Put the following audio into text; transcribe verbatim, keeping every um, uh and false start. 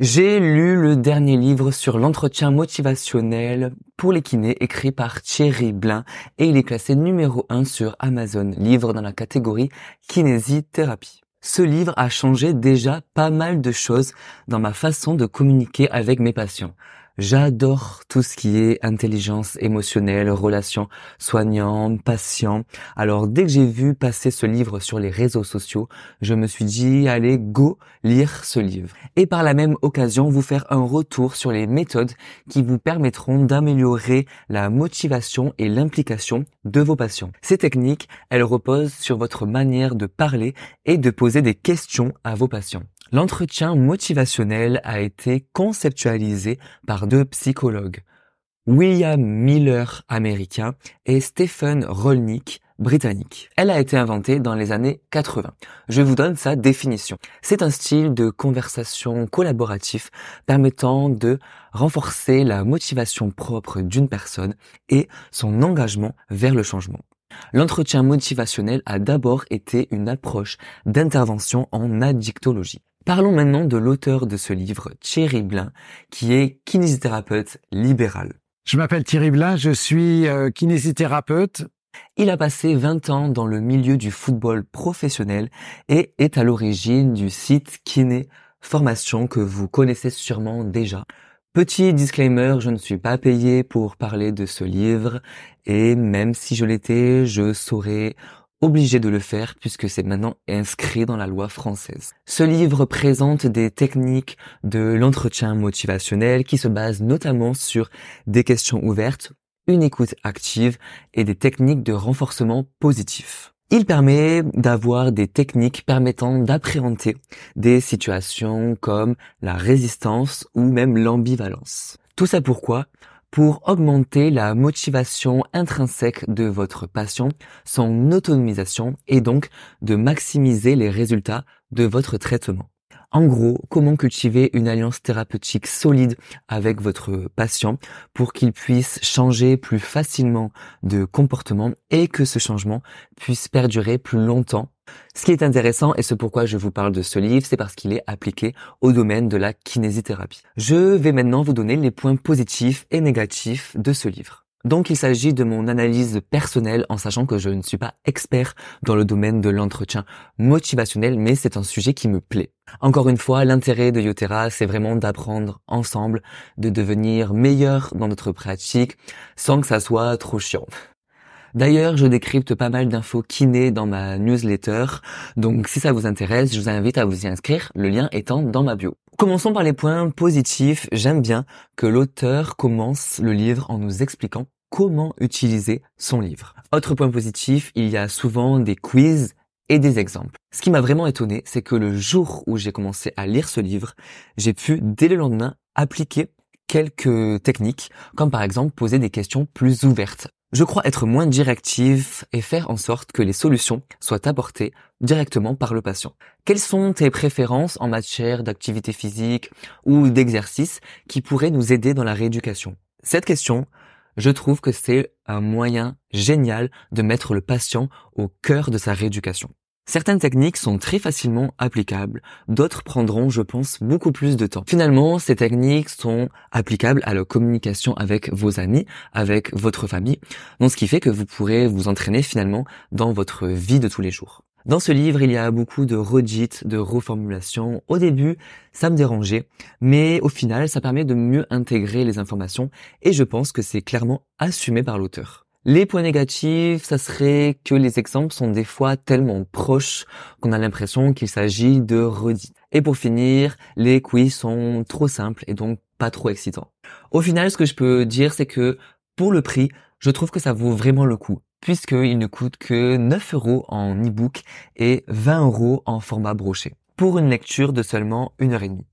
J'ai lu le dernier livre sur l'entretien motivationnel pour les kinés écrit par Thierry Blain et il est classé numéro un sur Amazon, livre dans la catégorie kinésithérapie. Ce livre a changé déjà pas mal de choses dans ma façon de communiquer avec mes patients. J'adore tout ce qui est intelligence émotionnelle, relations soignants, patients. Alors dès que j'ai vu passer ce livre sur les réseaux sociaux, je me suis dit allez go lire ce livre. Et par la même occasion, vous faire un retour sur les méthodes qui vous permettront d'améliorer la motivation et l'implication de vos patients. Ces techniques, elles reposent sur votre manière de parler et de poser des questions à vos patients. L'entretien motivationnel a été conceptualisé par deux psychologues, William Miller américain et Stephen Rollnick britannique. Elle a été inventée dans les années quatre-vingts. Je vous donne sa définition. C'est un style de conversation collaboratif permettant de renforcer la motivation propre d'une personne et son engagement vers le changement. L'entretien motivationnel a d'abord été une approche d'intervention en addictologie. Parlons maintenant de l'auteur de ce livre, Thierry Blain, qui est kinésithérapeute libéral. Je m'appelle Thierry Blain, je suis euh, kinésithérapeute. Il a passé vingt ans dans le milieu du football professionnel et est à l'origine du site Kiné-Formations que vous connaissez sûrement déjà. Petit disclaimer, je ne suis pas payé pour parler de ce livre et même si je l'étais, je serais obligé de le faire puisque c'est maintenant inscrit dans la loi française. Ce livre présente des techniques de l'entretien motivationnel qui se basent notamment sur des questions ouvertes, une écoute active et des techniques de renforcement positif. Il permet d'avoir des techniques permettant d'appréhender des situations comme la résistance ou même l'ambivalence. Tout ça pourquoi ? Pour augmenter la motivation intrinsèque de votre patient, son autonomisation et donc de maximiser les résultats de votre traitement. En gros, comment cultiver une alliance thérapeutique solide avec votre patient pour qu'il puisse changer plus facilement de comportement et que ce changement puisse perdurer plus longtemps. Ce qui est intéressant et ce pourquoi je vous parle de ce livre, c'est parce qu'il est appliqué au domaine de la kinésithérapie. Je vais maintenant vous donner les points positifs et négatifs de ce livre. Donc il s'agit de mon analyse personnelle en sachant que je ne suis pas expert dans le domaine de l'entretien motivationnel, mais c'est un sujet qui me plaît. Encore une fois, l'intérêt de Yotera, c'est vraiment d'apprendre ensemble, de devenir meilleur dans notre pratique sans que ça soit trop chiant. D'ailleurs, je décrypte pas mal d'infos kiné dans ma newsletter, donc si ça vous intéresse, je vous invite à vous y inscrire, le lien étant dans ma bio. Commençons par les points positifs. J'aime bien que l'auteur commence le livre en nous expliquant comment utiliser son livre. Autre point positif, il y a souvent des quiz et des exemples. Ce qui m'a vraiment étonné, c'est que le jour où j'ai commencé à lire ce livre, j'ai pu, dès le lendemain, appliquer quelques techniques, comme par exemple poser des questions plus ouvertes. Je crois être moins directif et faire en sorte que les solutions soient apportées directement par le patient. Quelles sont tes préférences en matière d'activité physique ou d'exercice qui pourraient nous aider dans la rééducation ? Cette question, je trouve que c'est un moyen génial de mettre le patient au cœur de sa rééducation. Certaines techniques sont très facilement applicables, d'autres prendront, je pense, beaucoup plus de temps. Finalement, ces techniques sont applicables à la communication avec vos amis, avec votre famille, donc ce qui fait que vous pourrez vous entraîner finalement dans votre vie de tous les jours. Dans ce livre, il y a beaucoup de redites, de reformulations. Au début, ça me dérangeait, mais au final, ça permet de mieux intégrer les informations et je pense que c'est clairement assumé par l'auteur. Les points négatifs, ça serait que les exemples sont des fois tellement proches qu'on a l'impression qu'il s'agit de redites. Et pour finir, les quiz sont trop simples et donc pas trop excitants. Au final, ce que je peux dire, c'est que pour le prix, je trouve que ça vaut vraiment le coup, puisqu'il ne coûte que neuf euros en e-book et vingt euros en format broché, pour une lecture de seulement une heure et demie.